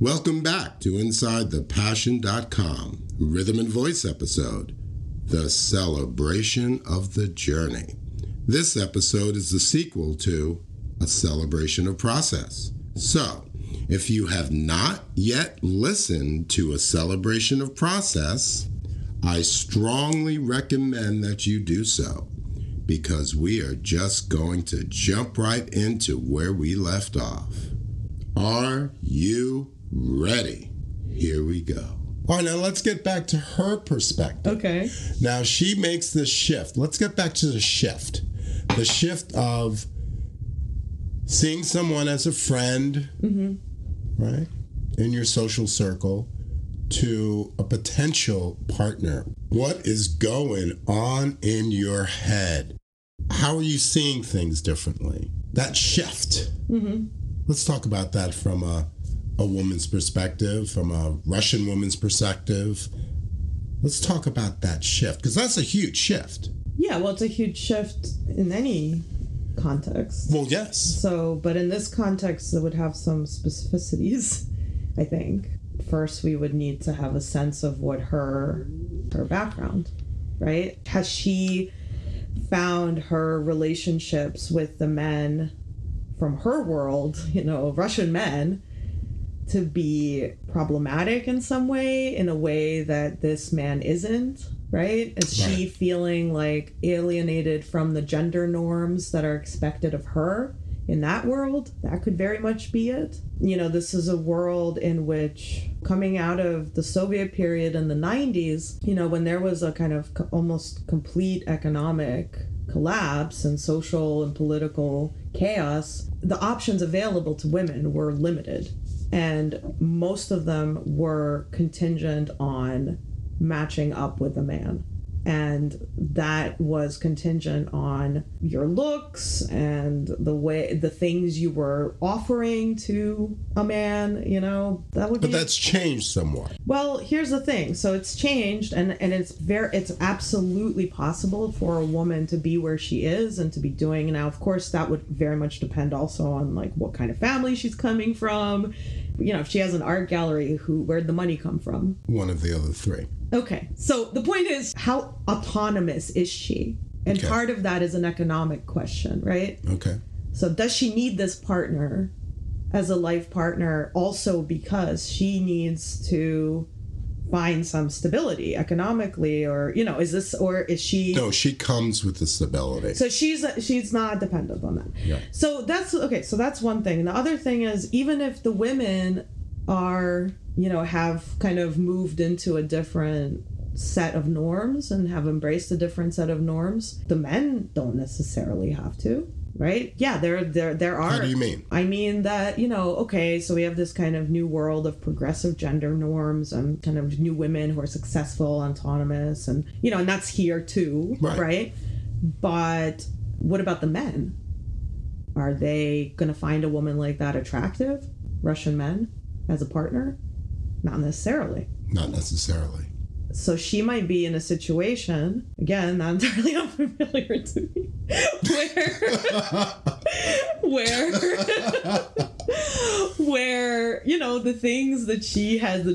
Welcome back to InsideThePassion.com, Rhythm and Voice episode, The Celebration of the Journey. This episode is the sequel to A Celebration of Process. So, if you have not yet listened to A Celebration of Process, I strongly recommend that you do so, because we are just going to jump right into where we left off. Are you ready? Here we go. All right, now let's get back to her perspective. Okay. Now she makes this shift. Let's get back to the shift. The shift of seeing someone as a friend, right, in your social circle, to a potential partner. What is going on in your head? How are you seeing things differently? That shift. Let's talk about that from a woman's perspective, from a Russian woman's perspective. Let's talk about that shift, because that's a huge shift. Yeah, well, it's a huge shift in any context. Well, yes. So, but in this context, it would have some specificities, I think. First, we would need to have a sense of what her background, right? Has she found her relationships with the men from her world, you know, Russian men, to be problematic in some way, in a way that this man isn't, right? Is she feeling like alienated from the gender norms that are expected of her in that world? That could very much be it. You know, this is a world in which, coming out of the Soviet period in the 90s, you know, when there was a kind of almost complete economic collapse and social and political chaos, the options available to women were limited. And most of them were contingent on matching up with a man. And that was contingent on your looks and the things you were offering to a man, you know, But that's changed somewhat. Well, here's the thing. So it's changed, and it's absolutely possible for a woman to be where she is and to be doing. Now, of course, that would very much depend also on like what kind of family she's coming from. You know, if she has an art gallery, where'd the money come from? One of the other three. Okay. So the point is, how autonomous is she? And part of that is an economic question, right? Okay. So does she need this partner as a life partner also because she needs to find some stability economically, or, you know, is she... No, she comes with the stability. So she's not dependent on that. Yeah. So that's one thing. And the other thing is, even if the women are, you know, have kind of moved into a different set of norms and have embraced a different set of norms, the men don't necessarily have to. Right? Yeah, there are. How do you mean? I mean that, you know, okay, so we have this kind of new world of progressive gender norms and kind of new women who are successful, autonomous, and, you know, and that's here too, right? But what about the men? Are they going to find a woman like that attractive, Russian men, as a partner? Not necessarily. Not necessarily. So she might be in a situation, again, not entirely unfamiliar to me, where, you know, the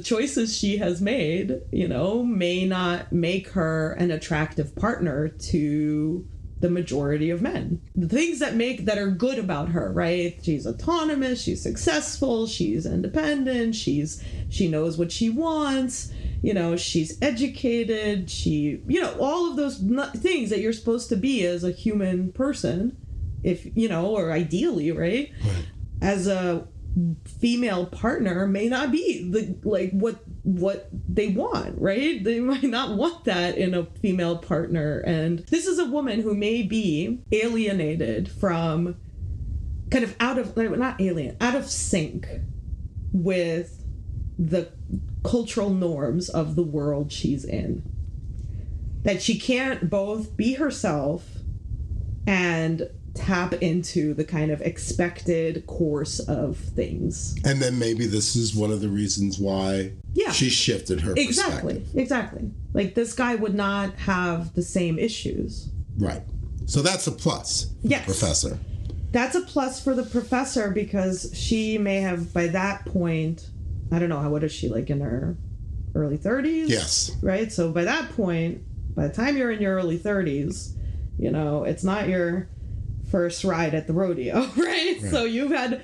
choices she has made, you know, may not make her an attractive partner to the majority of men. The things that are good about her, right? She's autonomous, she's successful, she's independent, she knows what she wants, you know, she's educated, she, you know, all of those things that you're supposed to be as a human person, if, you know, or ideally, right? As a female partner may not be what they want, right? They might not want that in a female partner. And this is a woman who may be alienated from, kind of out of sync with the cultural norms of the world she's in. That she can't both be herself and tap into the kind of expected course of things. And then maybe this is one of the reasons why she shifted her perspective. Exactly. Like, this guy would not have the same issues. Right. So that's a plus for the professor. That's a plus for the professor, because she may have, by that point, I don't know, what is she, like in her early 30s? Yes. Right? So by that point, by the time you're in your early 30s, you know, it's not your first ride at the rodeo, right? So you've had...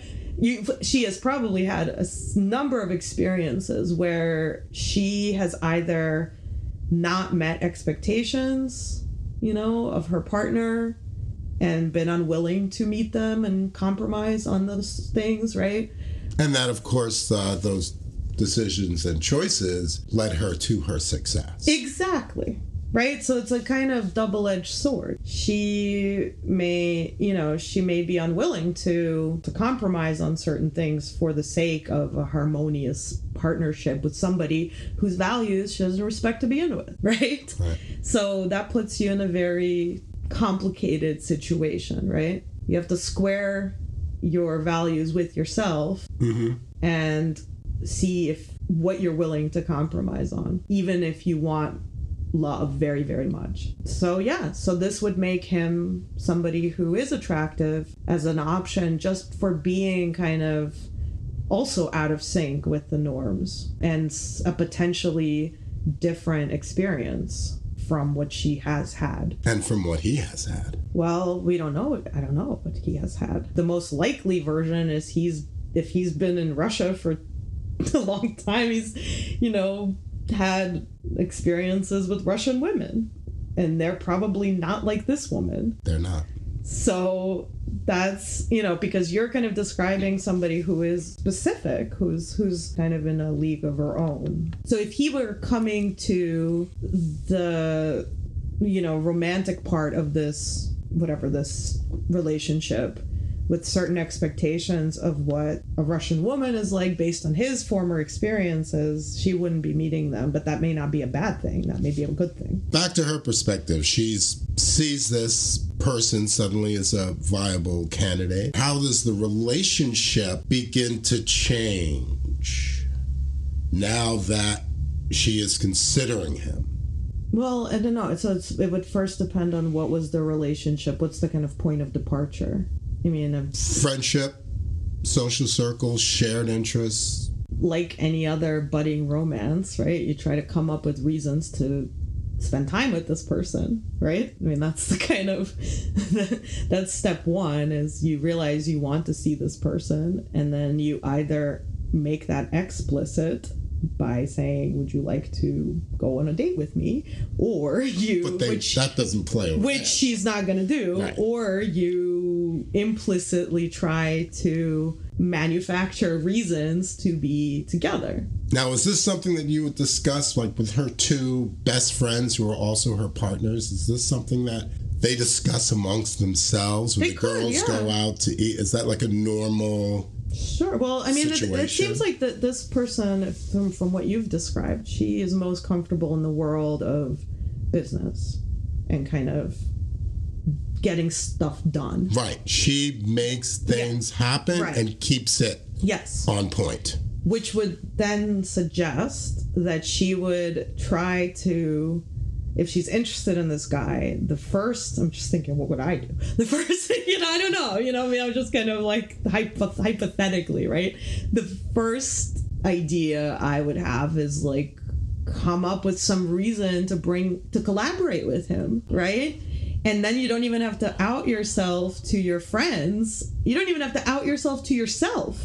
she has probably had a number of experiences where she has either not met expectations, you know, of her partner and been unwilling to meet them and compromise on those things, right? And that, of course, those decisions and choices led her to her success. Exactly. Right? So it's a kind of double-edged sword. She may, you know, she may be unwilling to compromise on certain things for the sake of a harmonious partnership with somebody whose values she doesn't respect to begin with, right? Right. So that puts you in a very complicated situation, right? You have to square your values with yourself and see if what you're willing to compromise on, even if you want love very, very much. So yeah, so this would make him somebody who is attractive as an option just for being kind of also out of sync with the norms and a potentially different experience from what she has had. And from what he has had. Well, we don't know. I don't know what he has had. The most likely version is if he's been in Russia for a long time, he's, you know, had experiences with Russian women, and they're probably not like this woman. They're not. So that's, you know, because you're kind of describing somebody who is specific, who's kind of in a league of her own. So if he were coming to the, you know, romantic part of this, whatever this relationship, with certain expectations of what a Russian woman is like based on his former experiences, she wouldn't be meeting them. But that may not be a bad thing. That may be a good thing. Back to her perspective. She sees this person suddenly as a viable candidate. How does the relationship begin to change now that she is considering him? Well, I don't know. So it would first depend on what was the relationship. What's the kind of point of departure? I mean, friendship, social circles, shared interests. Like any other budding romance, right? You try to come up with reasons to spend time with this person, right? I mean, that's the kind of, that's step one, is you realize you want to see this person, and then you either make that explicit by saying, would you like to go on a date with me? Or you... But that doesn't play. Which she's not going to do. Right. Or you implicitly try to manufacture reasons to be together. Now, is this something that you would discuss, like, with her two best friends who are also her partners? Is this something that they discuss amongst themselves when the girls go out to eat? Is that, like, a normal... Sure. Well, I mean, it seems like that this person, from what you've described, she is most comfortable in the world of business and kind of getting stuff done. Right. She makes things happen and keeps it on point. Which would then suggest that she would try to... If she's interested in this guy, I'm just thinking, what would I do? The first thing, you know, I don't know. You know, I mean, I'm just kind of like hypothetically, right? The first idea I would have is like, come up with some reason to collaborate with him, right? And then you don't even have to out yourself to your friends. You don't even have to out yourself to yourself.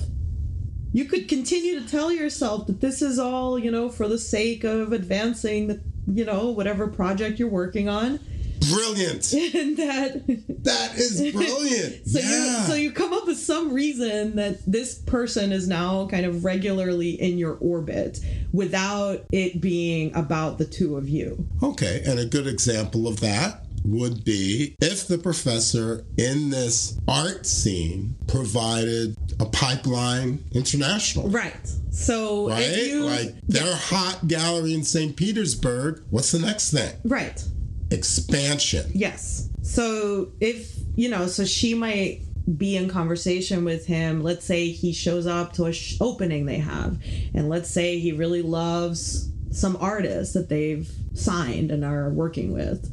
You could continue to tell yourself that this is all, you know, for the sake of advancing the, you know, whatever project you're working on. Brilliant. And that is brilliant. So you come up with some reason that this person is now kind of regularly in your orbit without it being about the two of you. Okay. And a good example of that would be if the professor in this art scene provided a pipeline international. Right. So right? If you... Like, their hot gallery in St. Petersburg, what's the next thing? Right. Expansion. Yes. So if, you know, so she might be in conversation with him. Let's say he shows up to a opening they have. And let's say he really loves some artists that they've signed and are working with.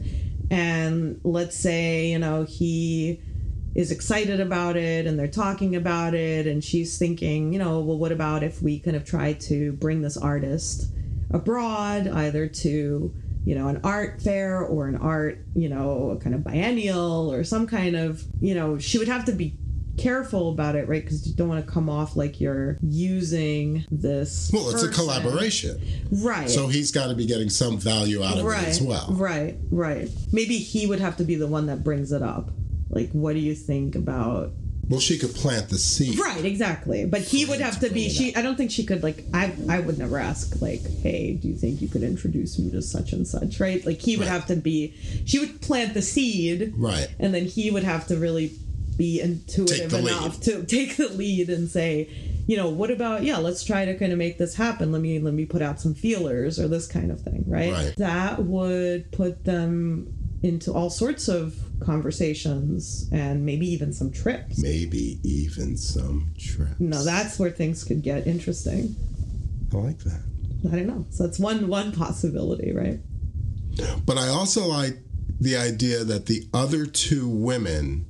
And let's say, you know, he is excited about it and they're talking about it, and she's thinking, you know, well, what about if we kind of try to bring this artist abroad, either to, you know, an art fair or an art, you know, a kind of biennial or some kind of, you know, she would have to be careful about it, right? Because you don't want to come off like you're using this. Well, it's a collaboration, right? So he's got to be getting some value out of it as well, right? Right. Maybe he would have to be the one that brings it up. Like, what do you think about? Well, she could plant the seed, right? Exactly. But he would have to be. I don't think she could. Like, I would never ask. Like, hey, do you think you could introduce me to such and such? Right? Like, he would have to be. She would plant the seed, right? And then he would have to really be intuitive enough to take the lead and say, you know, what about, yeah, let's try to kind of make this happen. Let me put out some feelers or this kind of thing, right? That would put them into all sorts of conversations and maybe even some trips. No, that's where things could get interesting. I like that. I don't know. So that's one possibility, right? But I also like the idea that the other two women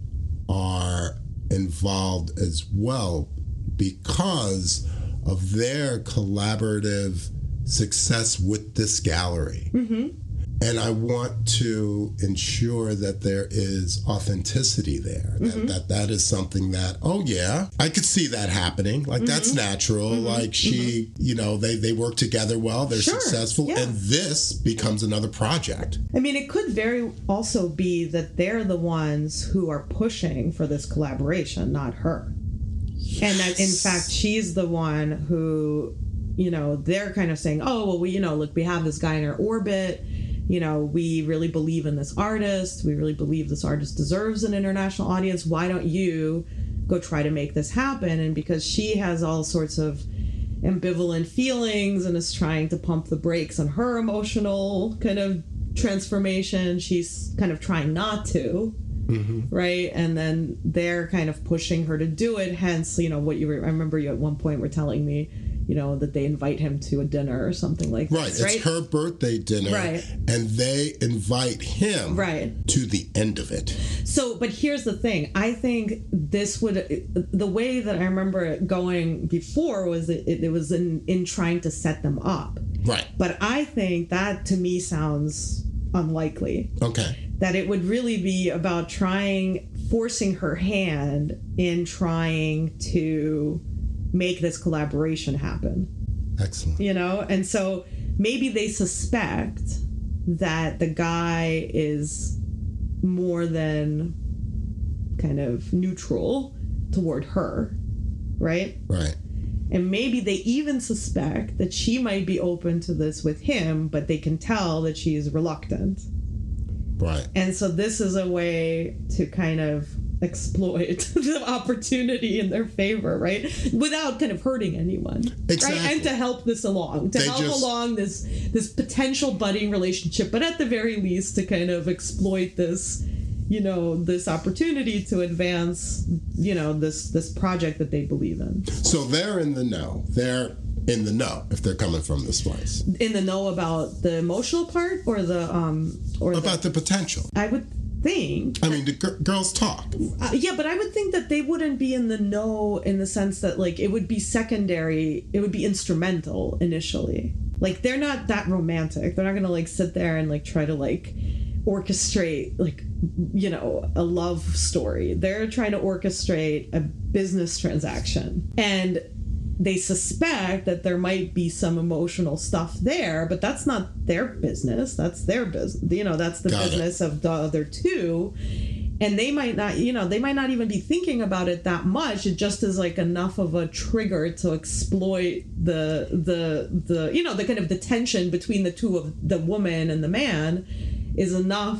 are involved as well because of their collaborative success with this gallery. Mm-hmm. And I want to ensure that there is authenticity there, mm-hmm. that is something that, oh yeah, I could see that happening. Like, mm-hmm. that's natural. Mm-hmm. Like she, mm-hmm. you know, they work together well, they're successful, and this becomes another project. I mean, it could very also be that they're the ones who are pushing for this collaboration, not her. Yes. And that, in fact, she's the one who, you know, they're kind of saying, oh, well, we, you know, look, we have this guy in our orbit. You know, we really believe in this artist. We really believe this artist deserves an international audience. Why don't you go try to make this happen? And because she has all sorts of ambivalent feelings and is trying to pump the brakes on her emotional kind of transformation, she's kind of trying not to, mm-hmm. right? And then they're kind of pushing her to do it. Hence, you know, what you were, I remember you at one point were telling me, you know, that they invite him to a dinner or something like that. Right. It's her birthday dinner. Right. And they invite him to the end of it. So, but here's the thing. I think this would, the way that I remember it going before was it was in trying to set them up. Right. But I think that to me sounds unlikely. Okay. That it would really be about forcing her hand in trying to make this collaboration happen. Excellent. You know, and so maybe they suspect that the guy is more than kind of neutral toward her, right? Right. And maybe they even suspect that she might be open to this with him, but they can tell that she is reluctant. Right. And so this is a way to kind of exploit the opportunity in their favor, right? Without kind of hurting anyone. Exactly. Right? And to help this along. To help along this potential budding relationship, but at the very least to kind of exploit this, you know, this opportunity to advance, you know, this project that they believe in. So they're in the know. They're in the know if they're coming from this place. In the know about the emotional part or the about the potential. I would think. I mean, the girls talk. Yeah, but I would think that they wouldn't be in the know in the sense that, like, it would be secondary, it would be instrumental initially. Like, they're not that romantic. They're not going to, like, sit there and, like, try to, like, orchestrate, like, you know, a love story. They're trying to orchestrate a business transaction. And they suspect that there might be some emotional stuff there, but that's not their business. That's their business. You know, that's the business of the other two. And they might not, you know, they might not even be thinking about it that much. It just is like enough of a trigger to exploit the you know, the kind of the tension between the two of the woman and the man is enough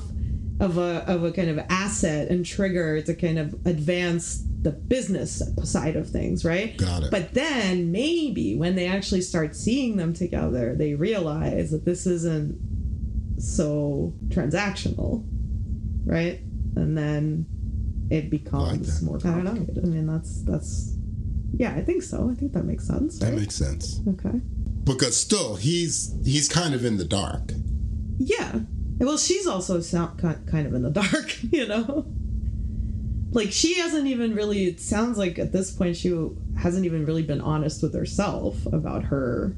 of a kind of asset and trigger to kind of advance the business side of things, right? Got it. But then maybe when they actually start seeing them together, they realize that this isn't so transactional, right? And then it becomes more complicated. I don't know. I mean, that's yeah, I think so. I think that makes sense. Right? That makes sense. Okay. Because still, he's kind of in the dark. Yeah. Well, she's also kind of in the dark, you know? Like, she hasn't even really, it sounds like at this point, she hasn't even really been honest with herself about her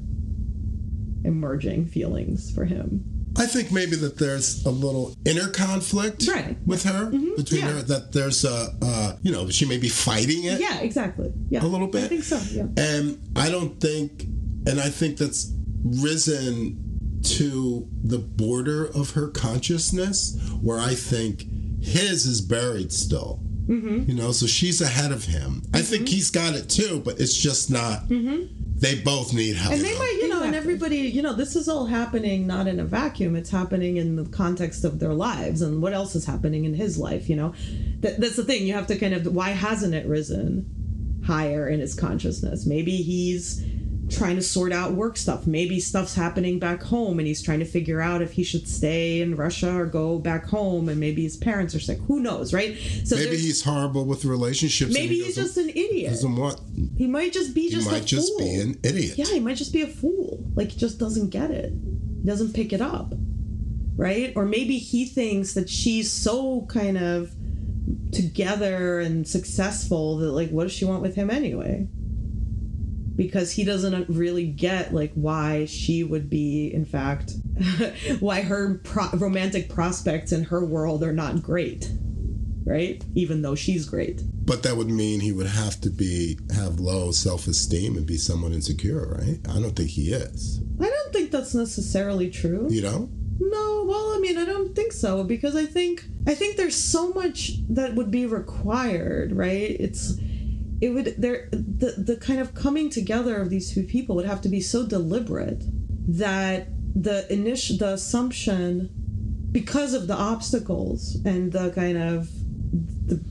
emerging feelings for him. I think maybe that there's a little inner conflict with her, between her, that there's a, you know, she may be fighting it. Yeah, exactly. Yeah, a little bit. I think so, yeah. And I don't think, and I think that's risen to the border of her consciousness, where I think his is buried still. Mm-hmm. You know, so she's ahead of him. I think he's got it too, but it's just not. They both need help. And they might, you know, and everybody, you know, this is all happening not in a vacuum. It's happening in the context of their lives and what else is happening in his life, you know. That's the thing. You have to kind of, why hasn't it risen higher in his consciousness? Maybe he's trying to sort out work stuff. Maybe stuff's happening back home and he's trying to figure out if he should stay in Russia or go back home, and maybe his parents are sick. Who knows, right? So maybe he's horrible with relationships. Maybe he's just an idiot. He might just be just a fool. He might just be an idiot. Yeah, he might just be a fool. Like, he just doesn't get it. He doesn't pick it up, right? Or maybe he thinks that she's so kind of together and successful that, like, what does she want with him anyway? Because he doesn't really get, like, why she would be, in fact, why her romantic prospects in her world are not great, right? Even though she's great. But that would mean he would have to have low self-esteem and be somewhat insecure, right? I don't think he is. I don't think that's necessarily true. You don't? No, well, I mean, I don't think so, because I think there's so much that would be required, right? The kind of coming together of these two people would have to be so deliberate that the assumption, because of the obstacles and the kind of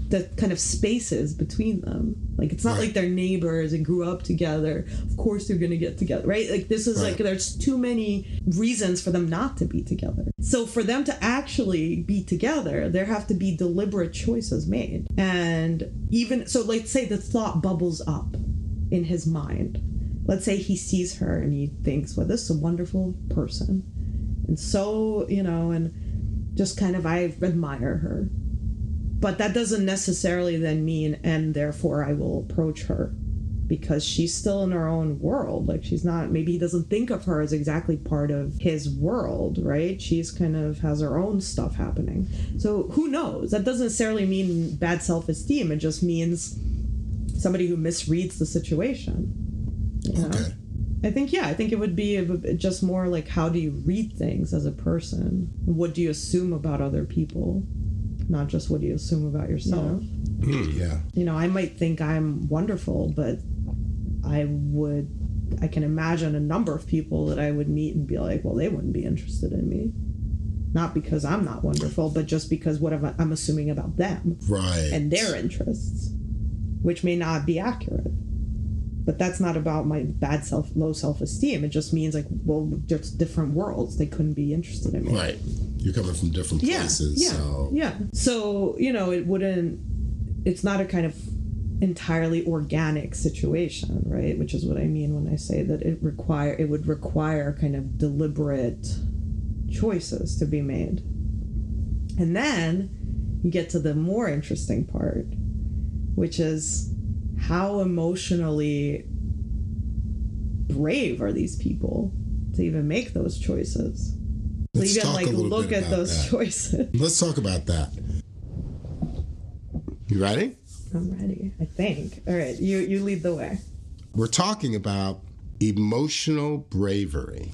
the kind of spaces between them, like, it's not like they're neighbors and grew up together, of course they're gonna get together, right? Like, this is like, there's too many reasons for them not to be together. So for them to actually be together, there have to be deliberate choices made. And even so, let's say the thought bubbles up in his mind. Let's say he sees her and he thinks, well, this is a wonderful person, and so, you know, and just kind of, I admire her. But that doesn't necessarily then mean, and therefore I will approach her, because she's still in her own world. Like, she's not, maybe he doesn't think of her as exactly part of his world, right? She's kind of has her own stuff happening. So who knows? That doesn't necessarily mean bad self-esteem. It just means somebody who misreads the situation. You know? Okay. I think it would be just more like, how do you read things as a person? What do you assume about other people? Not just what do you assume about yourself. Yeah. You know, I might think I'm wonderful, but I can imagine a number of people that I would meet and be like, well, they wouldn't be interested in me. Not because I'm not wonderful, but just because what I'm assuming about them. Right. And their interests, which may not be accurate. But that's not about my low self-esteem. It just means, like, well, there's different worlds. They couldn't be interested in me. Right. You're coming from different places. Yeah. So. Yeah. So, you know, it's not a kind of entirely organic situation, right? Which is what I mean when I say that it would require kind of deliberate choices to be made. And then you get to the more interesting part, which is, how emotionally brave are these people to even make those choices? Let's talk a little bit about that. Let's talk about that. You ready? I'm ready, I think. All right, you lead the way. We're talking about emotional bravery.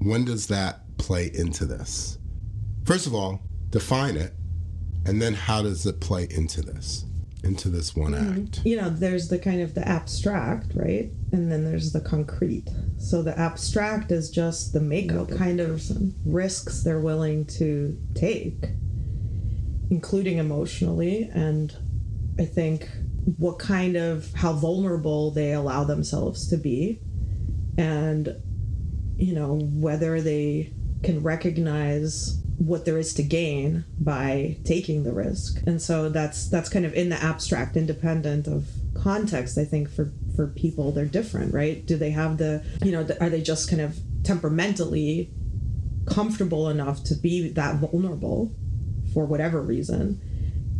When does that play into this? First of all, define it, and then how does it play into this? Into this one act. You know, there's the kind of the abstract, right? And then there's the concrete. So the abstract is just the makeup, kind of risks they're willing to take, including emotionally, and I think what kind of, how vulnerable they allow themselves to be, and, you know, whether they can recognize what there is to gain by taking the risk. And so that's kind of in the abstract, independent of context. I think for people, they're different, right? Do they have are they just kind of temperamentally comfortable enough to be that vulnerable for whatever reason?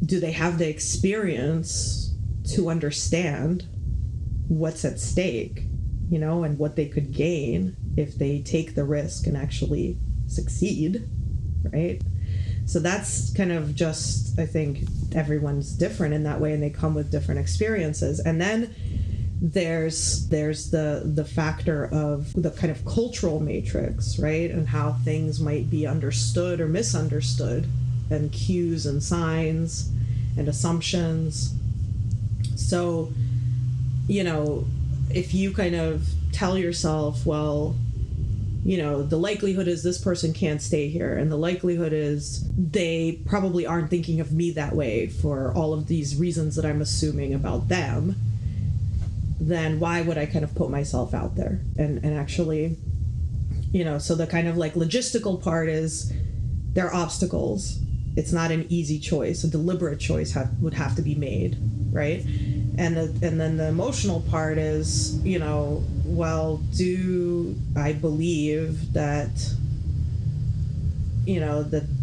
do they have the experience to understand what's at stake, you know, and what they could gain if they take the risk and actually succeed, right? So that's kind of just, I think everyone's different in that way, and they come with different experiences. And then there's the factor of the kind of cultural matrix, right? And how things might be understood or misunderstood, and cues and signs and assumptions. So, you know, if you kind of tell yourself, well, you know, the likelihood is this person can't stay here, and the likelihood is they probably aren't thinking of me that way for all of these reasons that I'm assuming about them, then why would I kind of put myself out there? And actually, you know, so the kind of like logistical part is there are obstacles. It's not an easy choice. A deliberate choice would have to be made, right? And then the emotional part is, you know, well, do I believe that, you know, that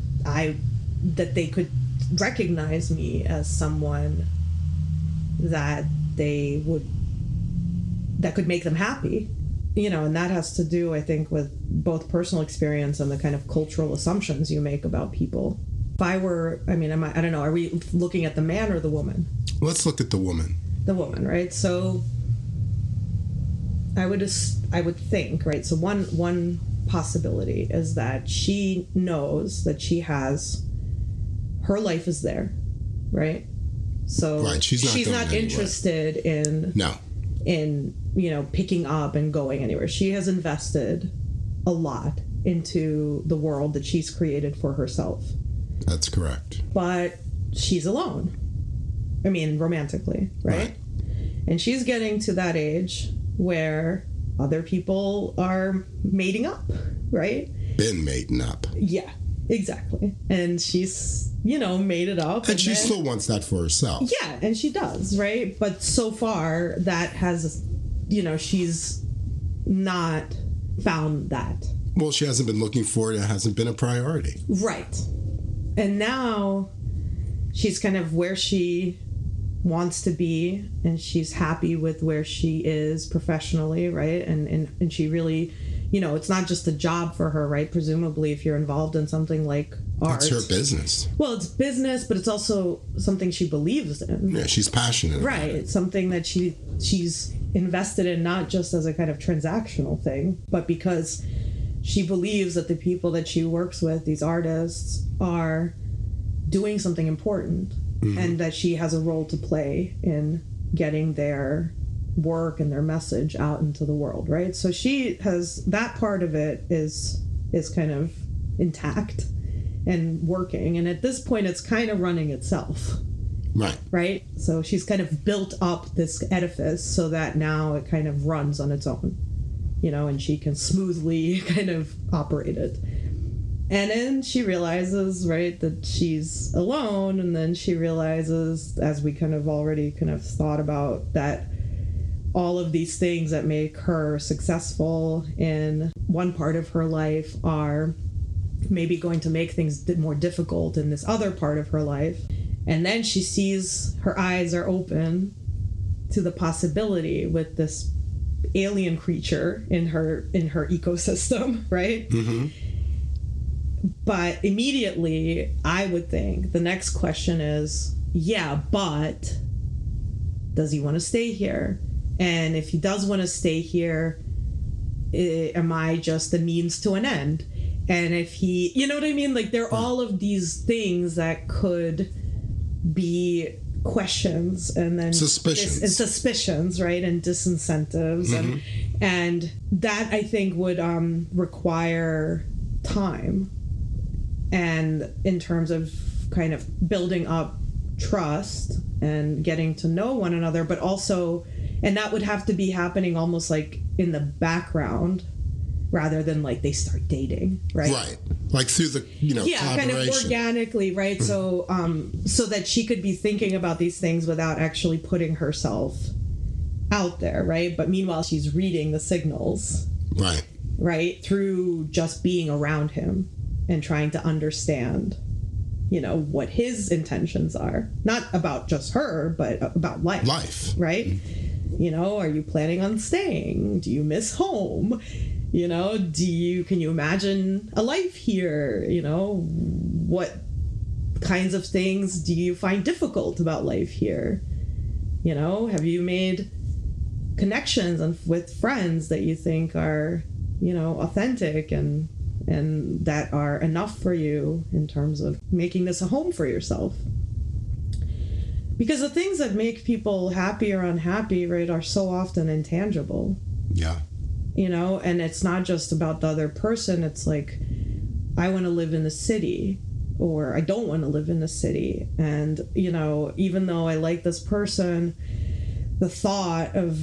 they could recognize me as someone that they would, that could make them happy, you know? And that has to do, I think, with both personal experience and the kind of cultural assumptions you make about people. If I were, I mean, I don't know, are we looking at the man or the woman? Let's look at the woman. The woman, right? So I would think, right? So one possibility is that she knows that she has, her life is there, right? So right, she's not interested in you know, picking up and going anywhere. She has invested a lot into the world that she's created for herself. That's correct. But she's alone. I mean, romantically, right? And she's getting to that age where other people are mating up, right? Been mating up. Yeah, exactly. And she's, you know, mated up. And she still wants that for herself. Yeah, and she does, right? But so far, that has, you know, she's not found that. Well, she hasn't been looking for it. It hasn't been a priority. Right. And now she's kind of where she wants to be, and she's happy with where she is professionally, right? And she really, you know, it's not just a job for her, right? Presumably, if you're involved in something like art, it's her business. Well, it's business, but it's also something she believes in. Yeah, she's passionate about it. Right, it's something that she's invested in, not just as a kind of transactional thing, but because she believes that the people that she works with, these artists, are doing something important. Mm-hmm. And that she has a role to play in getting their work and their message out into the world, right? So she has, that part of it is kind of intact and working. And at this point, it's kind of running itself. Right. Right? So she's kind of built up this edifice so that now it kind of runs on its own, you know, and she can smoothly kind of operate it. And then she realizes, right, that she's alone. And then she realizes, as we kind of already kind of thought about, that all of these things that make her successful in one part of her life are maybe going to make things more difficult in this other part of her life. And then she sees, her eyes are open to the possibility with this alien creature in her ecosystem, right? Mm-hmm. But immediately, I would think the next question is, yeah, but does he want to stay here? And if he does want to stay here, am I just a means to an end? And if he, you know what I mean? Like, there are all of these things that could be questions and then suspicions, right? And disincentives. Mm-hmm. And that, I think, would require time. And in terms of kind of building up trust and getting to know one another, but also, and that would have to be happening almost like in the background rather than like they start dating, right? Right. Like through the, you know, yeah, kind of organically, right? So, so that she could be thinking about these things without actually putting herself out there, right? But meanwhile, she's reading the signals, right? Through just being around him. And trying to understand you know, what his intentions are, not about just her, but about life, right? Mm-hmm. You know, are you planning on staying? Do you miss home? You know, can you imagine a life here? You know, what kinds of things do you find difficult about life here? You know, have you made connections with friends that you think are, you know, authentic and that are enough for you in terms of making this a home for yourself? Because the things that make people happy or unhappy, right, are so often intangible. Yeah. You know, and it's not just about the other person. It's like, I want to live in the city, or I don't want to live in the city. And, you know, even though I like this person, the thought of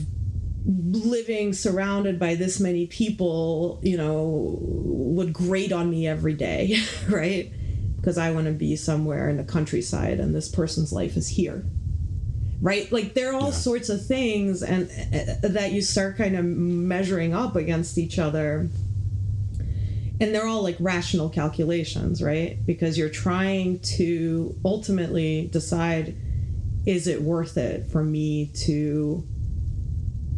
living surrounded by this many people, you know, would grate on me every day, right? Because I want to be somewhere in the countryside and this person's life is here, right? Like, there are all sorts of things and that you start kind of measuring up against each other. And they're all like rational calculations, right? Because you're trying to ultimately decide, is it worth it for me to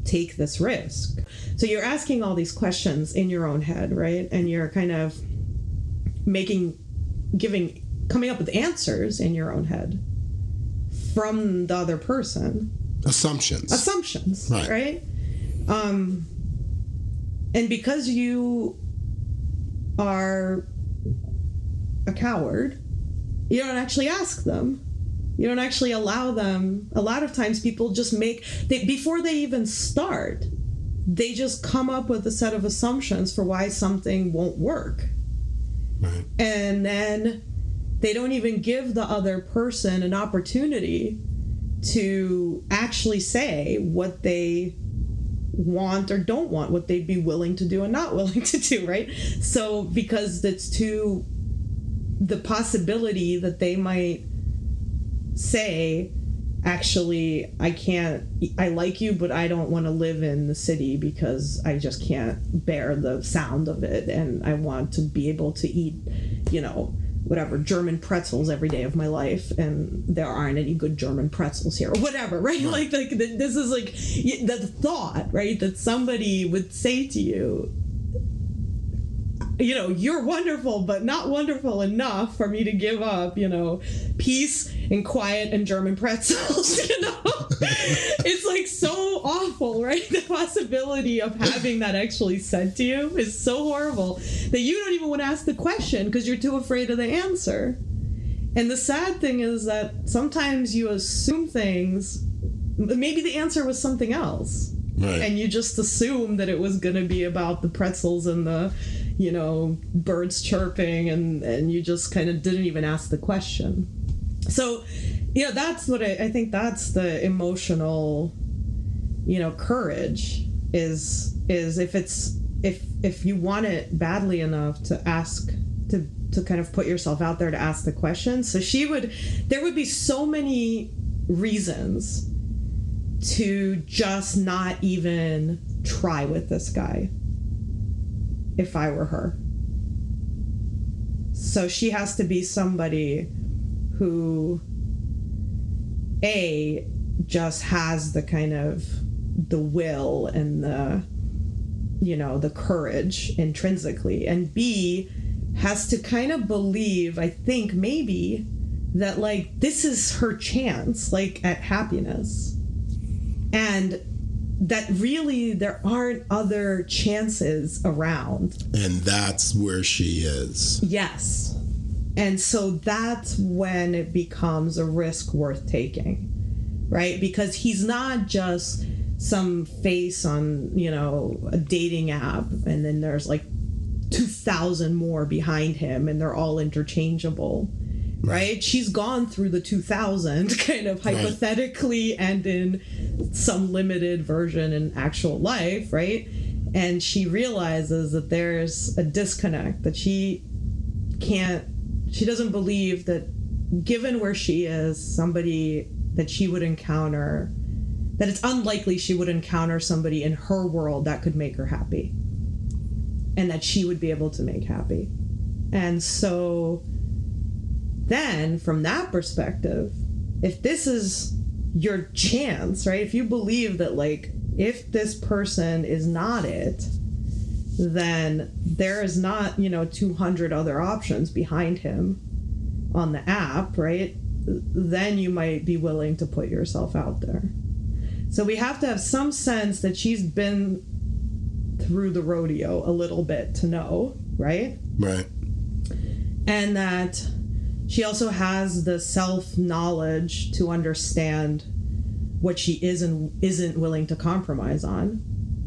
take this risk? So you're asking all these questions in your own head, right? And you're kind of coming up with answers in your own head from the other person. Assumptions, right? And because you are a coward, you don't actually ask them. You don't actually allow them. A lot of times people just before they even start, they just come up with a set of assumptions for why something won't work. Right. And then they don't even give the other person an opportunity to actually say what they want or don't want, what they'd be willing to do and not willing to do, right? So because that's the possibility that they might say, actually, I like you, but I don't want to live in the city because I just can't bear the sound of it, and I want to be able to eat, you know, whatever, German pretzels every day of my life, and there aren't any good German pretzels here, or whatever, right? Like this is like the thought, right, that somebody would say to you, you know, you're wonderful, but not wonderful enough for me to give up, you know, peace and quiet and German pretzels, you know? It's like so awful, right? The possibility of having that actually said to you is so horrible that you don't even want to ask the question because you're too afraid of the answer. And the sad thing is that sometimes you assume things. Maybe the answer was something else. Right. And you just assume that it was going to be about the pretzels and the, you know, birds chirping, and you just kind of didn't even ask the question. So, you know, that's what I think, that's the emotional, you know, courage is if you want it badly enough to ask, to kind of put yourself out there to ask the question. So there would be so many reasons to just not even try with this guy if I were her. So she has to be somebody who, A, just has the kind of the will and the, you know, the courage intrinsically, and B, has to kind of believe, I think maybe, that like this is her chance, like, at happiness, and that really there aren't other chances around. And that's where she is. Yes. And so that's when it becomes a risk worth taking, right? Because he's not just some face on, you know, a dating app, and then there's like 2,000 more behind him and they're all interchangeable. Right? She's gone through the 2000 kind of hypothetically, right, and in some limited version in actual life, right? And she realizes that there's a disconnect, that she doesn't believe that, given where she is, somebody that she would encounter, that it's unlikely she would encounter somebody in her world that could make her happy and that she would be able to make happy. And so then from that perspective, if this is your chance, right? If you believe that, like, if this person is not it, then there is not, you know, 200 other options behind him on the app, right? Then you might be willing to put yourself out there. So we have to have some sense that she's been through the rodeo a little bit to know, right? Right. And that she also has the self-knowledge to understand what she is and isn't willing to compromise on,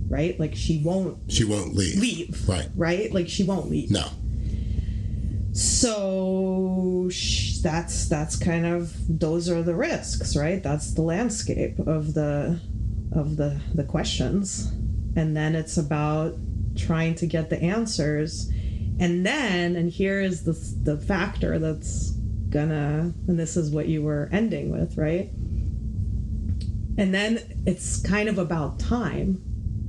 right? Like, she won't leave. Right? Like, she won't leave. No. So that's kind of, those are the risks, right? That's the landscape of the questions. And then it's about trying to get the answers. And then, and here is the factor that's gonna, and this is what you were ending with, right? And then it's kind of about time.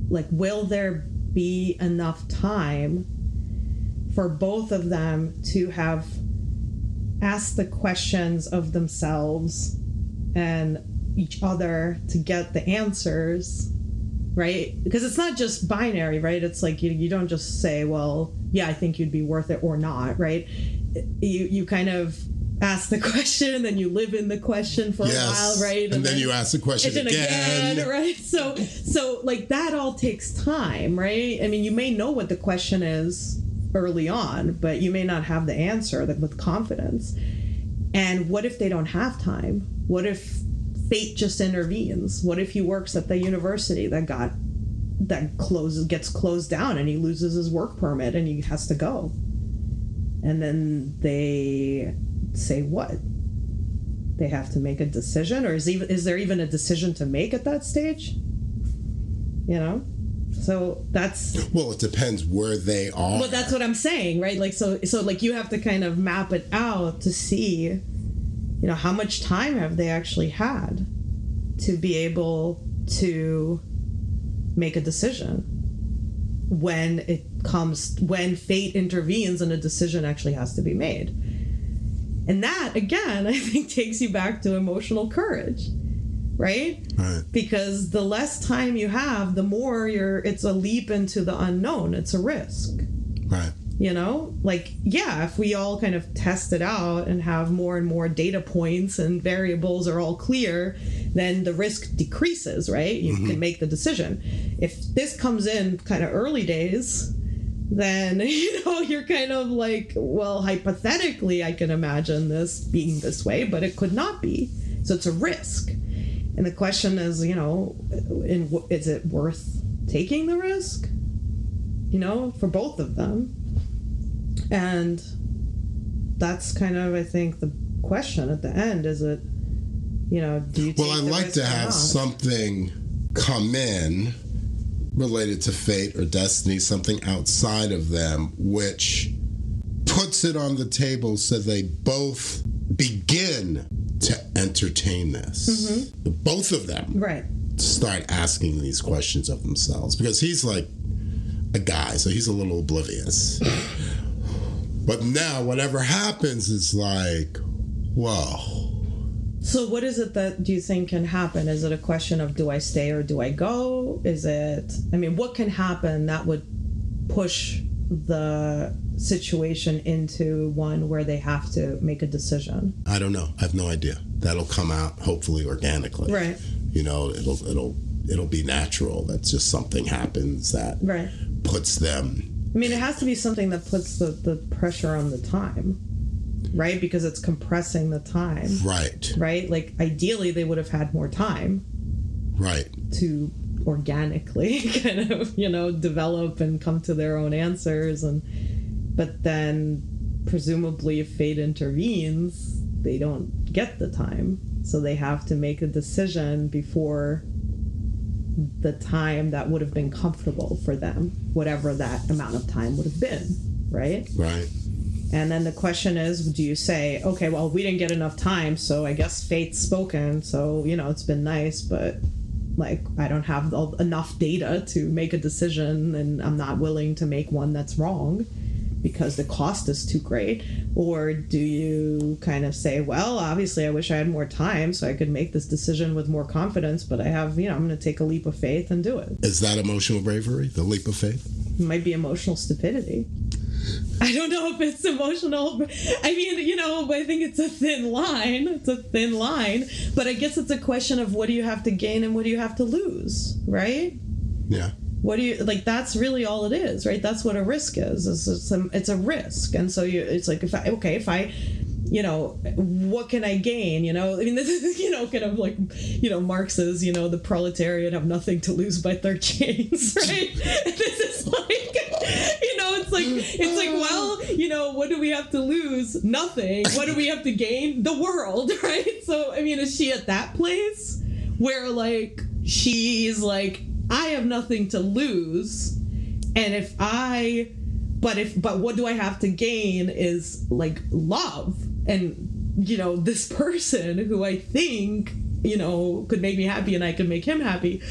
Like, will there be enough time for both of them to have asked the questions of themselves and each other to get the answers, right? Because it's not just binary, right? It's like you don't just say, well, yeah, I think you'd be worth it or not, right? You kind of ask the question and then you live in the question for a while, right? And then you ask the question again, right? So like that all takes time, right? I mean, you may know what the question is early on, but you may not have the answer with confidence. And what if they don't have time? What if fate just intervenes? What if he works at the university that gets closed down and he loses his work permit and he has to go? And then they say what? They have to make a decision, or is there even a decision to make at that stage? You know? So that's... Well, it depends where they are. Well, that's what I'm saying, right? Like, so like you have to kind of map it out to see, you know, how much time have they actually had to be able to make a decision when fate intervenes and a decision actually has to be made. And that, again, I think takes you back to emotional courage, right? Because the less time you have, the more it's a leap into the unknown. It's a risk, right? You know, like, yeah, if we all kind of test it out and have more and more data points and variables are all clear, then the risk decreases, right? You can make the decision. If this comes in kind of early days, then, you know, you're kind of like, well, hypothetically, I can imagine this being this way, but it could not be. So it's a risk. And the question is, you know, is it worth taking the risk, you know, for both of them? And that's kind of, I think, the question at the end. Is it, you know, do you take the risk? Well, I'd like to have something come in related to fate or destiny, something outside of them, which puts it on the table so they both begin to entertain this. Mm-hmm. Both of them start asking these questions of themselves. Because he's like a guy, so he's a little oblivious. But now, whatever happens is like, whoa. So what is it that do you think can happen? Is it a question of, do I stay or do I go? Is it, I mean, what can happen that would push the situation into one where they have to make a decision? I don't know. I have no idea. That'll come out, hopefully, organically. Right. You know, it'll be natural. That's just something happens that puts them... I mean, it has to be something that puts the pressure on the time, right? Because it's compressing the time. Right. Right? Like, ideally, they would have had more time. Right. To organically kind of, you know, develop and come to their own answers. But then, presumably, if fate intervenes, they don't get the time. So they have to make a decision before the time that would have been comfortable for them, whatever that amount of time would have been, right? Right. And then the question is, do you say, okay, well, we didn't get enough time, so I guess fate's spoken, so, you know, it's been nice, but, like, I don't have enough data to make a decision, and I'm not willing to make one that's wrong. because the cost is too great? Or do you kind of say, well, obviously I wish I had more time so I could make this decision with more confidence, but I have, you know, I'm going to take a leap of faith and do it. Is that emotional bravery, the leap of faith? It might be emotional stupidity. I don't know if it's emotional. I mean, you know, I think it's a thin line. It's a thin line. But I guess it's a question of what do you have to gain and what do you have to lose, right? Yeah. What do you, like, that's really all it is, right? That's what a risk is. It's a risk. And so it's like, if I, you know, what can I gain? You know, I mean, this is, you know, kind of like, you know, Marx's, you know, the proletariat have nothing to lose but their chains, right? This is like, you know, it's like, well, you know, what do we have to lose? Nothing. What do we have to gain? The world, right? So, I mean, is she at that place where, like, she's like, I have nothing to lose, and but what do I have to gain is, like, love and, you know, this person who I think, you know, could make me happy and I could make him happy.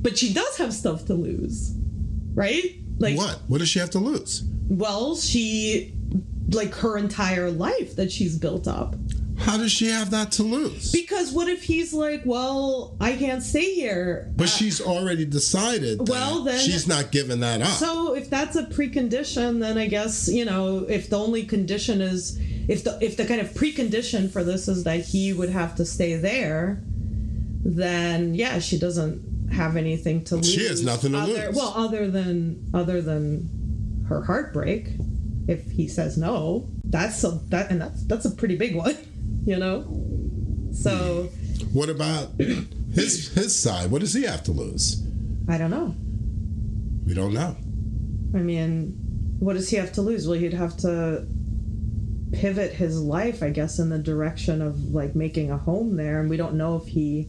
But she does have stuff to lose, right? Like, what? What does she have to lose? Well, she, like, her entire life that she's built up. How does she have that to lose? Because what if he's like, well, I can't stay here. But she's already decided that she's not giving that up. So if that's a precondition, then I guess, you know, if the only condition is, if the kind of precondition for this is that he would have to stay there, then, yeah, she doesn't have anything to lose. She has nothing to lose. Well, other than her heartbreak, if he says no, that's a pretty big one. You know? So what about his side? What does he have to lose? I don't know. We don't know. I mean, what does he have to lose? Well, he'd have to pivot his life, I guess, in the direction of, like, making a home there, and we don't know if he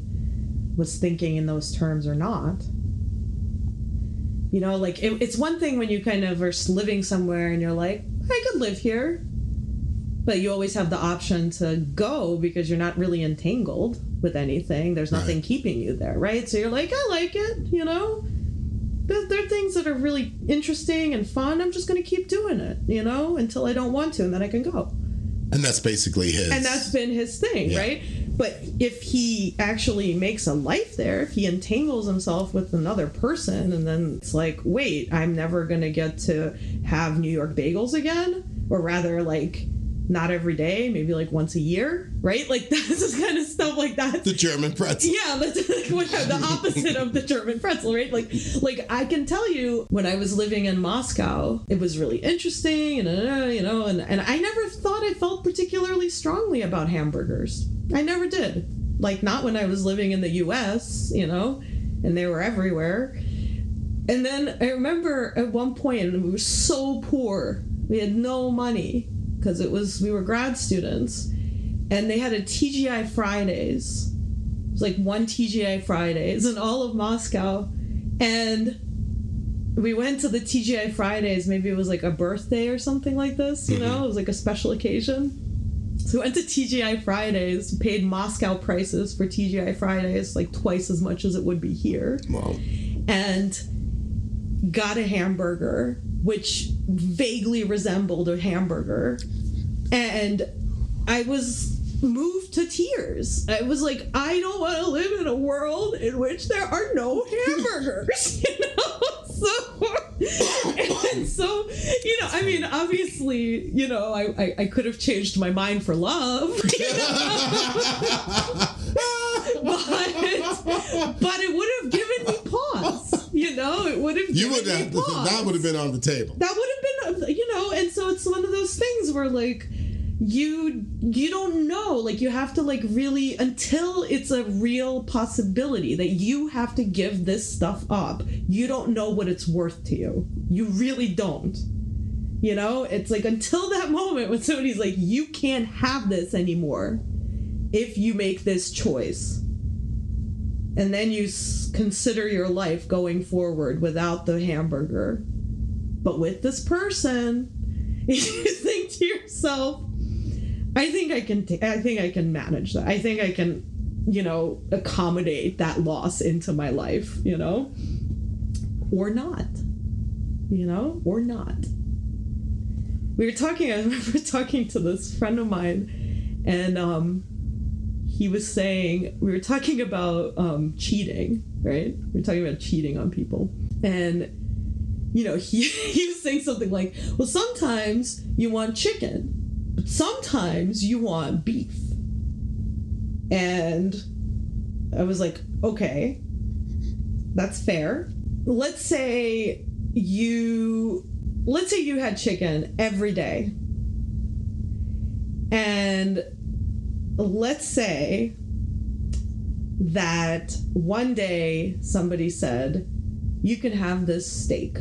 was thinking in those terms or not. You know, like, it's one thing when you kind of are living somewhere and you're like, I could live here. But you always have the option to go because you're not really entangled with anything. There's nothing keeping you there, right? So you're like, I like it, you know? There are things that are really interesting and fun. I'm just going to keep doing it, you know, until I don't want to, and then I can go. And that's basically his. And that's been his thing, yeah. Right? But if he actually makes a life there, if he entangles himself with another person, and then it's like, wait, I'm never going to get to have New York bagels again? Or rather, like, not every day, maybe like once a year, right? Like, that's just kind of stuff like that. The German pretzel. Yeah, that's like the opposite of the German pretzel, right? Like I can tell you, when I was living in Moscow, it was really interesting, and you know, and I never thought I felt particularly strongly about hamburgers. I never did. Like, not when I was living in the U.S., you know, and they were everywhere. And then I remember at one point, and we were so poor, we had no money, because we were grad students, and they had a TGI Fridays. It was like one TGI Fridays in all of Moscow, and we went to the TGI Fridays. Maybe it was like a birthday or something like this, you know? It was like a special occasion. So we went to TGI Fridays, paid Moscow prices for TGI Fridays, like twice as much as it would be here. Wow. And got a hamburger, which vaguely resembled a hamburger, and I was moved to tears. I was like, I don't want to live in a world in which there are no hamburgers, you know? So, you know, I mean, obviously, you know, I could have changed my mind for love, you know? But it would have given me pause, you know. It would have given me pause. That would have been on the table. That would have been, you know. And so it's one of those things where, like, you don't know. Like, you have to, like, really, until it's a real possibility that you have to give this stuff up, you don't know what it's worth to you. You really don't. You know, it's like, until that moment when somebody's like, you can't have this anymore if you make this choice. And then you consider your life going forward without the hamburger, but with this person, you think to yourself, I think I can manage that. I think I can, you know, accommodate that loss into my life, you know, or not, you know, or not. I remember talking to this friend of mine, and he was saying, we were talking about cheating, right? We were talking about cheating on people. And, you know, he was saying something like, well, sometimes you want chicken, but sometimes you want beef. And I was like, okay, that's fair. Let's say you had chicken every day. And let's say that one day somebody said, you can have this steak,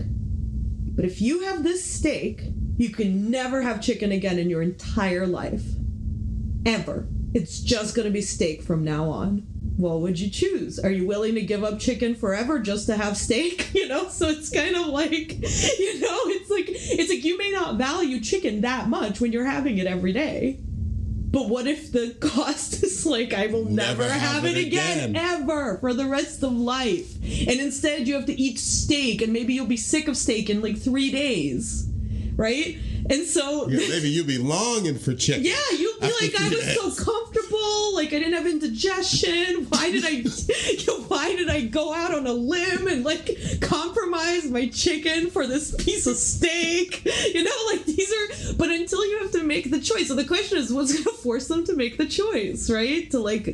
but if you have this steak, you can never have chicken again in your entire life, ever. It's just going to be steak from now on. What would you choose? Are you willing to give up chicken forever just to have steak? You know, so it's kind of like, you know, it's like you may not value chicken that much when you're having it every day. But what if the cost is like, I will never have it again, ever, for the rest of life. And instead you have to eat steak, and maybe you'll be sick of steak in like 3 days. Right? And so... yeah, maybe you'll be longing for chicken. Yeah, you'll be like, I was so comfortable. Like, I didn't have indigestion. Why did I go out on a limb and, like, compromise my chicken for this piece of steak? You know, like, these are... but until you have to make the choice. So the question is, what's going to force them to make the choice, right? To, like,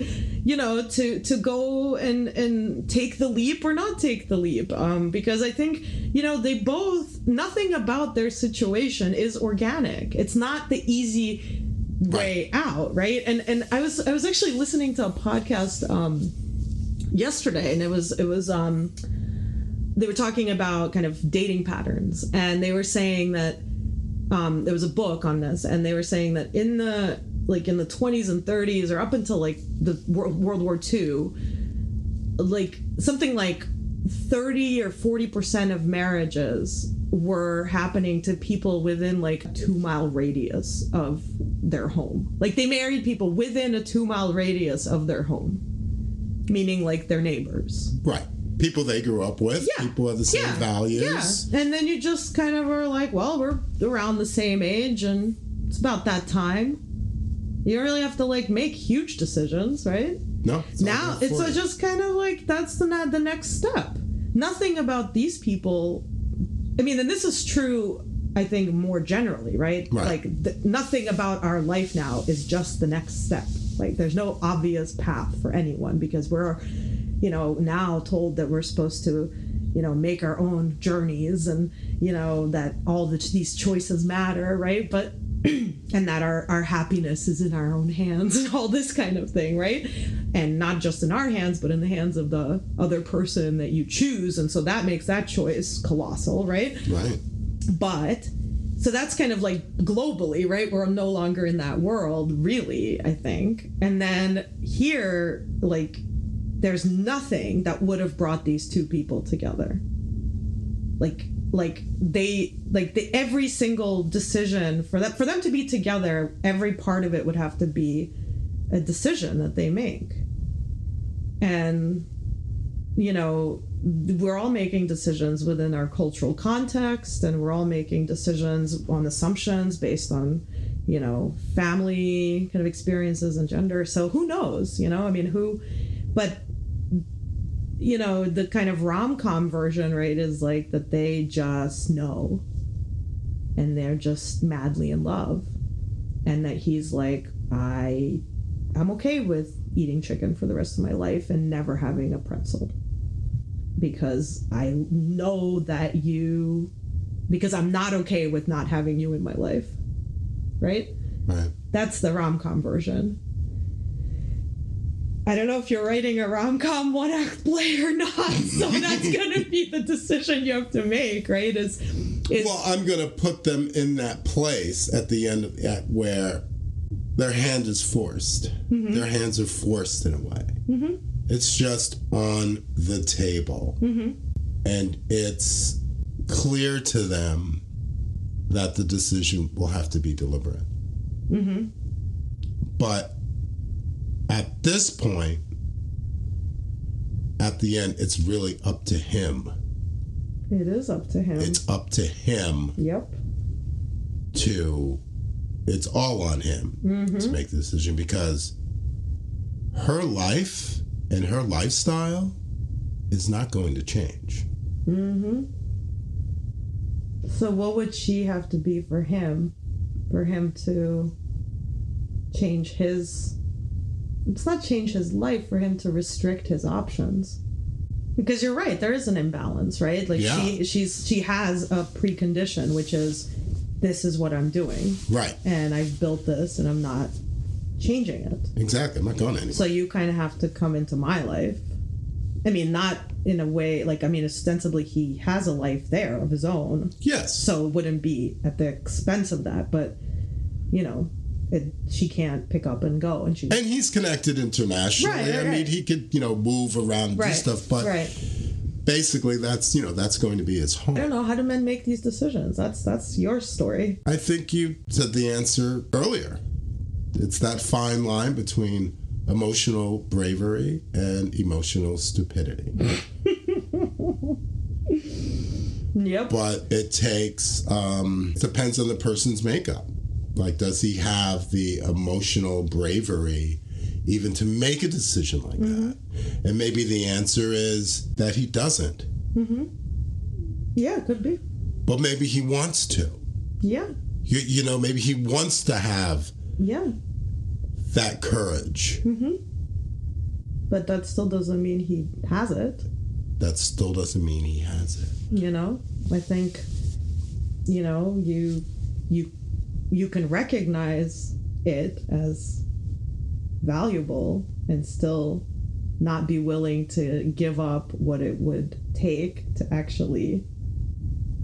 you know, to go and take the leap or not take the leap. Because I think, you know, they both... nothing about their situation is organic. It's not the easy way out, right? And I was actually listening to a podcast yesterday, and it was they were talking about kind of dating patterns, and they were saying that there was a book on this, and they were saying that in the 20s and 30s, or up until like the World War II, like something like 30 or 40% of marriages were happening to people within like a 2-mile radius of their home. Like, they married people within a 2-mile radius of their home, meaning like their neighbors. Right. People they grew up with, people of the same values. Yeah. And then you just kind of are like, well, we're around the same age and it's about that time. You don't really have to like make huge decisions, right? No. Now it's just kind of like, that's the next step. Nothing about these people. I mean, and this is true, I think, more generally, right? Like, nothing about our life now is just the next step. Like, there's no obvious path for anyone, because we're, you know, now told that we're supposed to, you know, make our own journeys, and, you know, that all these choices matter, right? But and that our happiness is in our own hands, and all this kind of thing, right? And not just in our hands, but in the hands of the other person that you choose. And so that makes that choice colossal, right? Right. But so that's kind of like globally, right? We're no longer in that world, really, I think. And then here, like, there's nothing that would have brought these two people together. Like every single decision for them to be together, every part of it would have to be a decision that they make. And, you know, we're all making decisions within our cultural context, and we're all making decisions on assumptions based on, you know, family kind of experiences and gender. So who knows, you know, I mean, but you know, the kind of rom-com version, right, is like that they just know, and they're just madly in love, and that he's like, I'm okay with eating chicken for the rest of my life and never having a pretzel, because I know that you, because I'm not okay with not having you in my life, right? That's the rom-com version. I don't know if you're writing a rom-com one-act play or not, so that's going to be the decision you have to make, right? Well, I'm going to put them in that place at the end where their hand is forced. Mm-hmm. Their hands are forced in a way. Mm-hmm. It's just on the table. Mm-hmm. And it's clear to them that the decision will have to be deliberate. Mm-hmm. But... at this point, at the end, it's really up to him. It's up to him. Yep. to it's all on him to make the decision, because her life and her lifestyle is not going to change. So what would she have to be for him to change his... It's not change his life, for him to restrict his options. Because you're right, there is an imbalance, right? Like she has a precondition, which is, this is what I'm doing. Right. And I've built this and I'm not changing it. Exactly. I'm not going anywhere. So you kind of have to come into my life. I mean, not in a way, like, I mean, ostensibly he has a life there of his own. Yes. So it wouldn't be at the expense of that, but, you know, she can't pick up and go. And he's connected internationally. Right. I mean, he could, you know, move around and stuff, but basically that's, you know, that's going to be his home. I don't know. How do men make these decisions? That's your story. I think you said the answer earlier. It's that fine line between emotional bravery and emotional stupidity. Yep. But it takes, depends on the person's makeup. Like, does he have the emotional bravery even to make a decision like that? And maybe the answer is that he doesn't. Yeah, it could be. But maybe he wants to. Yeah. You know, maybe he wants to have that courage. But that still doesn't mean he has it. That still doesn't mean he has it. You know, I think, you know, you can recognize it as valuable and still not be willing to give up what it would take to actually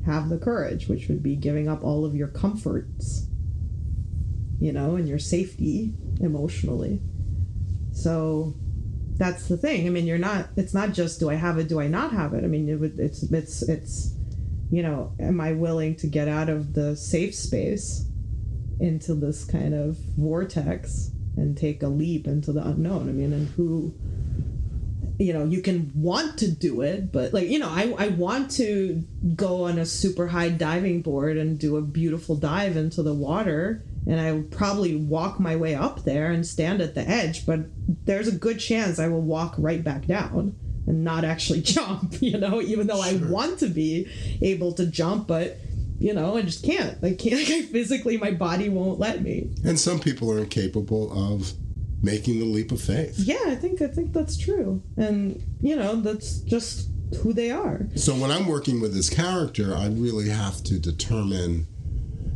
have the courage, which would be giving up all of your comforts, you know, and your safety emotionally. So that's the thing. I mean, you're not, it's not just, do I have it? Do I not have it? I mean, it's, you know, am I willing to get out of the safe space into this kind of vortex and take a leap into the unknown? I mean, and who, you know, you can want to do it, but like, you know, I want to go on a super high diving board and do a beautiful dive into the water, and I would probably walk my way up there and stand at the edge, but there's a good chance I will walk right back down and not actually jump, you know, even though I want to be able to jump, but you know, I just can't. I can't. Like, I physically, my body won't let me. And some people are incapable of making the leap of faith. Yeah, I think that's true. And, you know, that's just who they are. So when I'm working with this character, I really have to determine,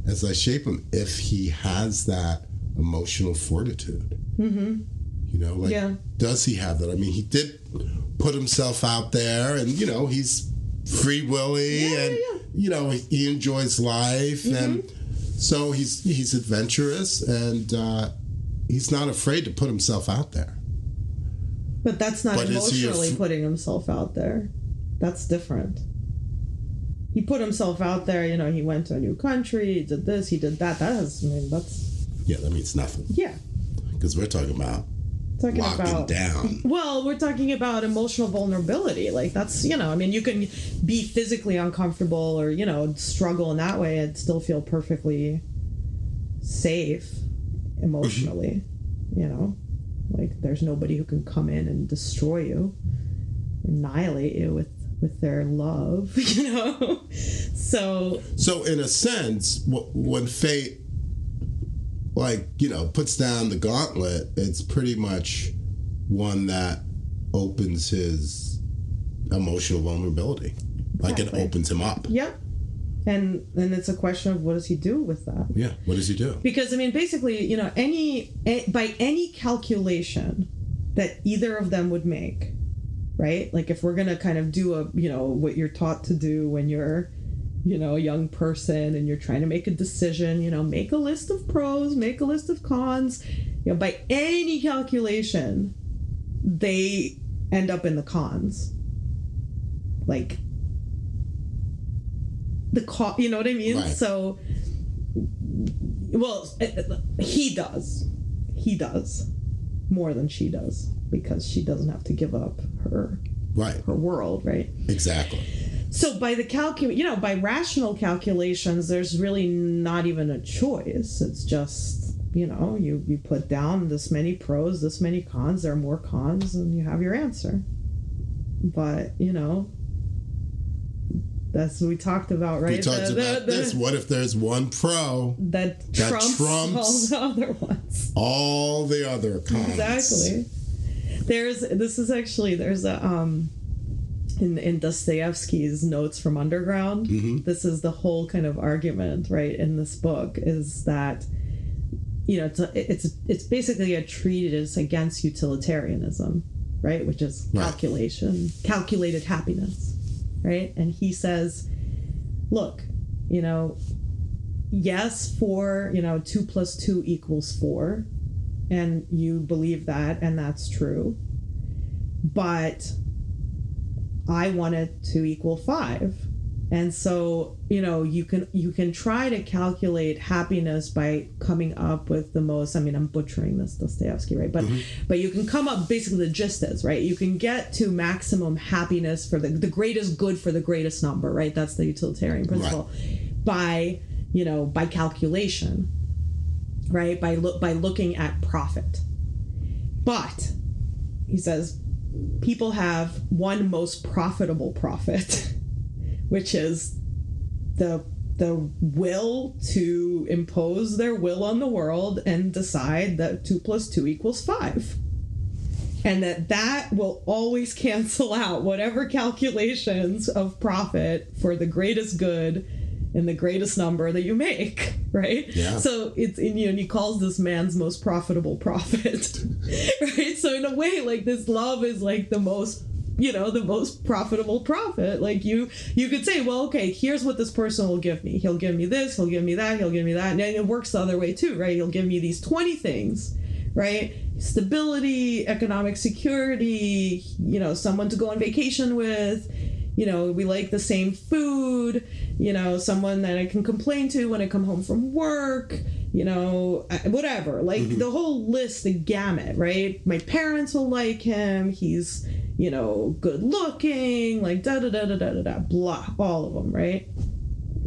as I shape him, if he has that emotional fortitude. You know, like, does he have that? I mean, he did put himself out there, and, you know, he's free willy, you know, he enjoys life, and so he's adventurous, and he's not afraid to put himself out there. But that's not emotionally putting himself out there. That's different. He put himself out there, you know, he went to a new country, he did this, he did that. That has, I mean, that's... Yeah, that means nothing. Yeah. Because we're talking about locking down. Well, we're talking about emotional vulnerability. Like, that's, you know, I mean, you can be physically uncomfortable or, you know, struggle in that way and still feel perfectly safe emotionally. You know, like, there's nobody who can come in and destroy you, annihilate you with their love, you know? So in a sense, when fate, like, you know, puts down the gauntlet, it's pretty much one that opens his emotional vulnerability. Like, it opens him up. Yep. And it's a question of what does he do with that? Yeah, what does he do? Because, I mean, basically, you know, by any calculation that either of them would make, right? Like, if we're going to kind of do a, you know, what you're taught to do when you're, you know, a young person and you're trying to make a decision, you know, make a list of pros, make a list of cons, you know, by any calculation, they end up in the cons. Like, you know what I mean? Right. So, well, he does more than she does, because she doesn't have to give up her world, right? Exactly. So by the by rational calculations, there's really not even a choice. It's just, you put down this many pros, this many cons, there are more cons, and you have your answer. But, that's what we talked about, right? We talked about this. What if there's one pro that trumps all the other ones? All the other cons. Exactly. There's in Dostoevsky's Notes from Underground, mm-hmm. This is the whole kind of argument, right, in this book, is that, it's basically a treatise against utilitarianism, right, which is calculation, calculated happiness, right? And he says, look, yes, 2 + 2 = 4, and you believe that, and that's true, but I want it to equal 5. And so, you can try to calculate happiness by coming up with the most, I'm butchering this Dostoevsky, right? But mm-hmm. But you can come up, basically the gist is, right? You can get to maximum happiness for the greatest good for the greatest number, right? That's the utilitarian principle. Right. By calculation, right? By looking at profit. But, he says, people have one most profitable profit, which is the will to impose their will on the world and decide that 2 + 2 = 5. And that will always cancel out whatever calculations of profit for the greatest good and the greatest number that you make, right? Yeah. So it's and he calls this man's most profitable profit, right? So in a way, like, this love is like the most profitable profit. Like, you could say, well, okay, here's what this person will give me. He'll give me this, he'll give me that, he'll give me that. And it works the other way too, right? He'll give me these 20 things, right? Stability, economic security, someone to go on vacation with, we like the same food, someone that I can complain to when I come home from work, whatever. Like, mm-hmm. The whole list, the gamut, right? My parents will like him. He's, good looking, like da-da-da-da-da-da-da, blah, all of them, right?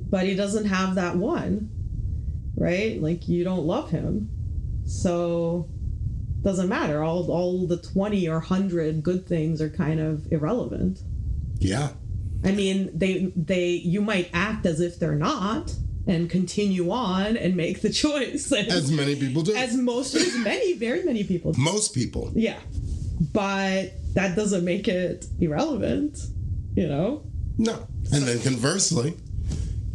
But he doesn't have that one, right? Like, you don't love him. So, doesn't matter. All the 20 or 100 good things are kind of irrelevant. Yeah. You might act as if they're not and continue on and make the choice. As many people do. Very many people do. Most people. Yeah. But that doesn't make it irrelevant, No. And then conversely,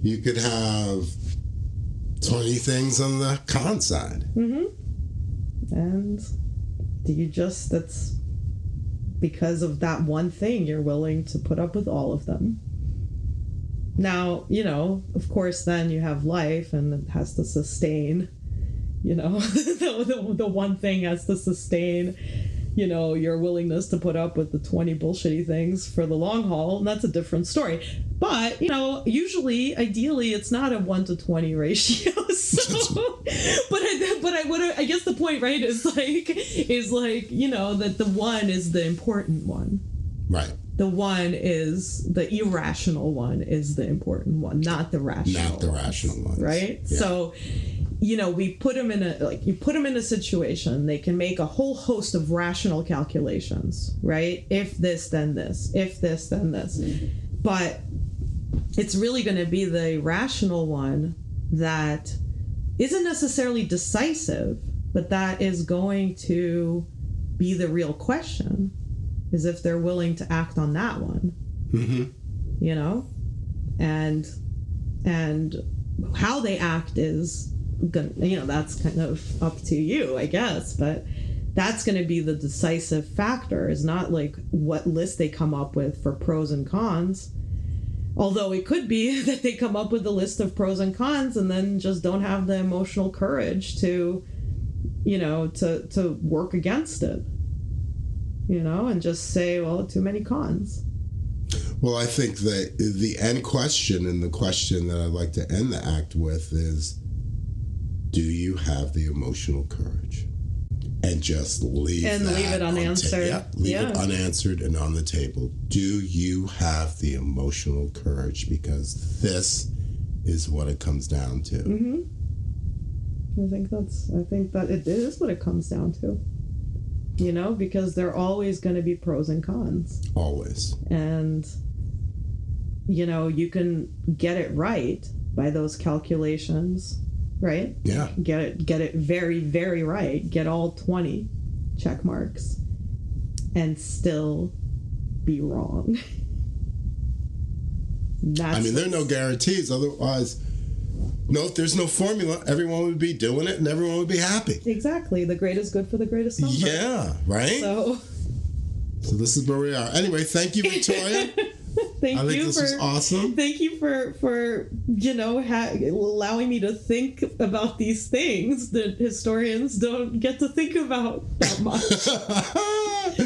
you could have 20 things on the con side. Mm-hmm. And that's because of that one thing, you're willing to put up with all of them. Now, of course, then you have life, and it has to sustain, the one thing has to sustain, your willingness to put up with the 20 bullshitty things for the long haul, and that's a different story. But, usually, ideally, it's not a 1 to 20 ratio. So, I guess the point, right, is like, that the one is the important one. Right. The one is the irrational one is the important one, not the rational. Not the rational one. Right? Yeah. So, we put them in a situation, they can make a whole host of rational calculations, right? If this, then this. If this, then this. Mm-hmm. But it's really going to be the irrational one that isn't necessarily decisive, but that is going to be the real question, is if they're willing to act on that one, mm-hmm. And how they act is gonna, that's kind of up to you, I guess, but that's going to be the decisive factor. Is not like what list they come up with for pros and cons. Although it could be that they come up with a list of pros and cons and then just don't have the emotional courage to, to work against it, and just say, well, too many cons. Well, I think that the end question, and the question that I'd like to end the act with, is, do you have the emotional courage? and just leave and that leave it unanswered. It unanswered and on the table. Do you have the emotional courage? Because this is what it comes down to. Mm-hmm. I think that it is what it comes down to. You know, because there are always going to be pros and cons. Always. And, you know, you can get it right by those calculations, right? Yeah. Get it very, very right. Get all 20 check marks and still be wrong. There are no guarantees. Otherwise, if there's no formula, everyone would be doing it and everyone would be happy. Exactly. The greatest good for the greatest number. Yeah, right? So this is where we are. Anyway, thank you, Victoria. This was awesome. Thank you for allowing me to think about these things that historians don't get to think about that much.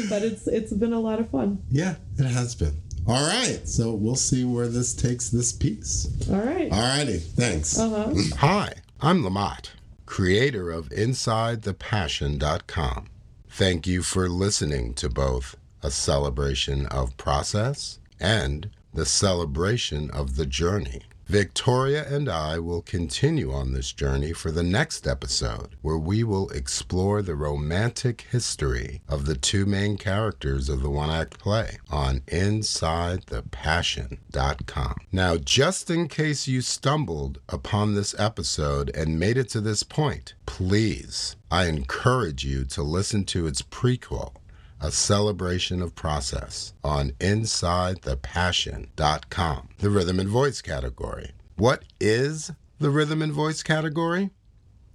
But it's been a lot of fun. Yeah, it has been. All right, so we'll see where this takes this piece. All right. All righty, thanks. Uh-huh. Hi, I'm Lamont, creator of InsideThePassion.com. Thank you for listening to both A Celebration of Process and The Celebration of the Journey. Victoria and I will continue on this journey for the next episode, where we will explore the romantic history of the two main characters of the one-act play on InsideThePassion.com. Now, just in case you stumbled upon this episode and made it to this point, please, I encourage you to listen to its prequel, A Celebration of Process, on InsideThePassion.com. The Rhythm and Voice category. What is the Rhythm and Voice category?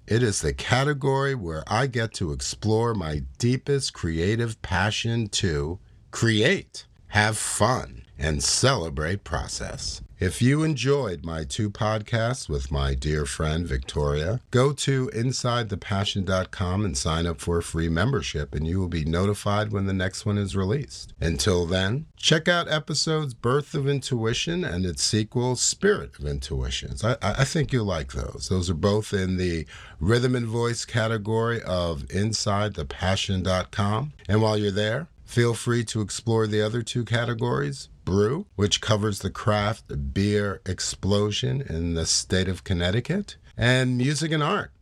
It is the category where I get to explore my deepest creative passion to create, have fun, and celebrate process. If you enjoyed my two podcasts with my dear friend Victoria, go to InsideThePassion.com and sign up for a free membership, and you will be notified when the next one is released. Until then, check out episodes Birth of Intuition and its sequel, Spirit of Intuitions. I think you'll like those. Those are both in the Rhythm and Voice category of InsideThePassion.com. And while you're there, feel free to explore the other two categories. Brew, which covers the craft beer explosion in the state of Connecticut, and Music and Art,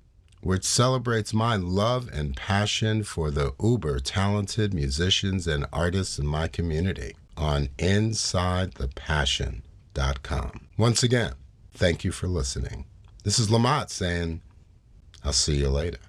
which celebrates my love and passion for the uber-talented musicians and artists in my community on InsideThePassion.com. Once again, thank you for listening. This is Lamont saying, I'll see you later.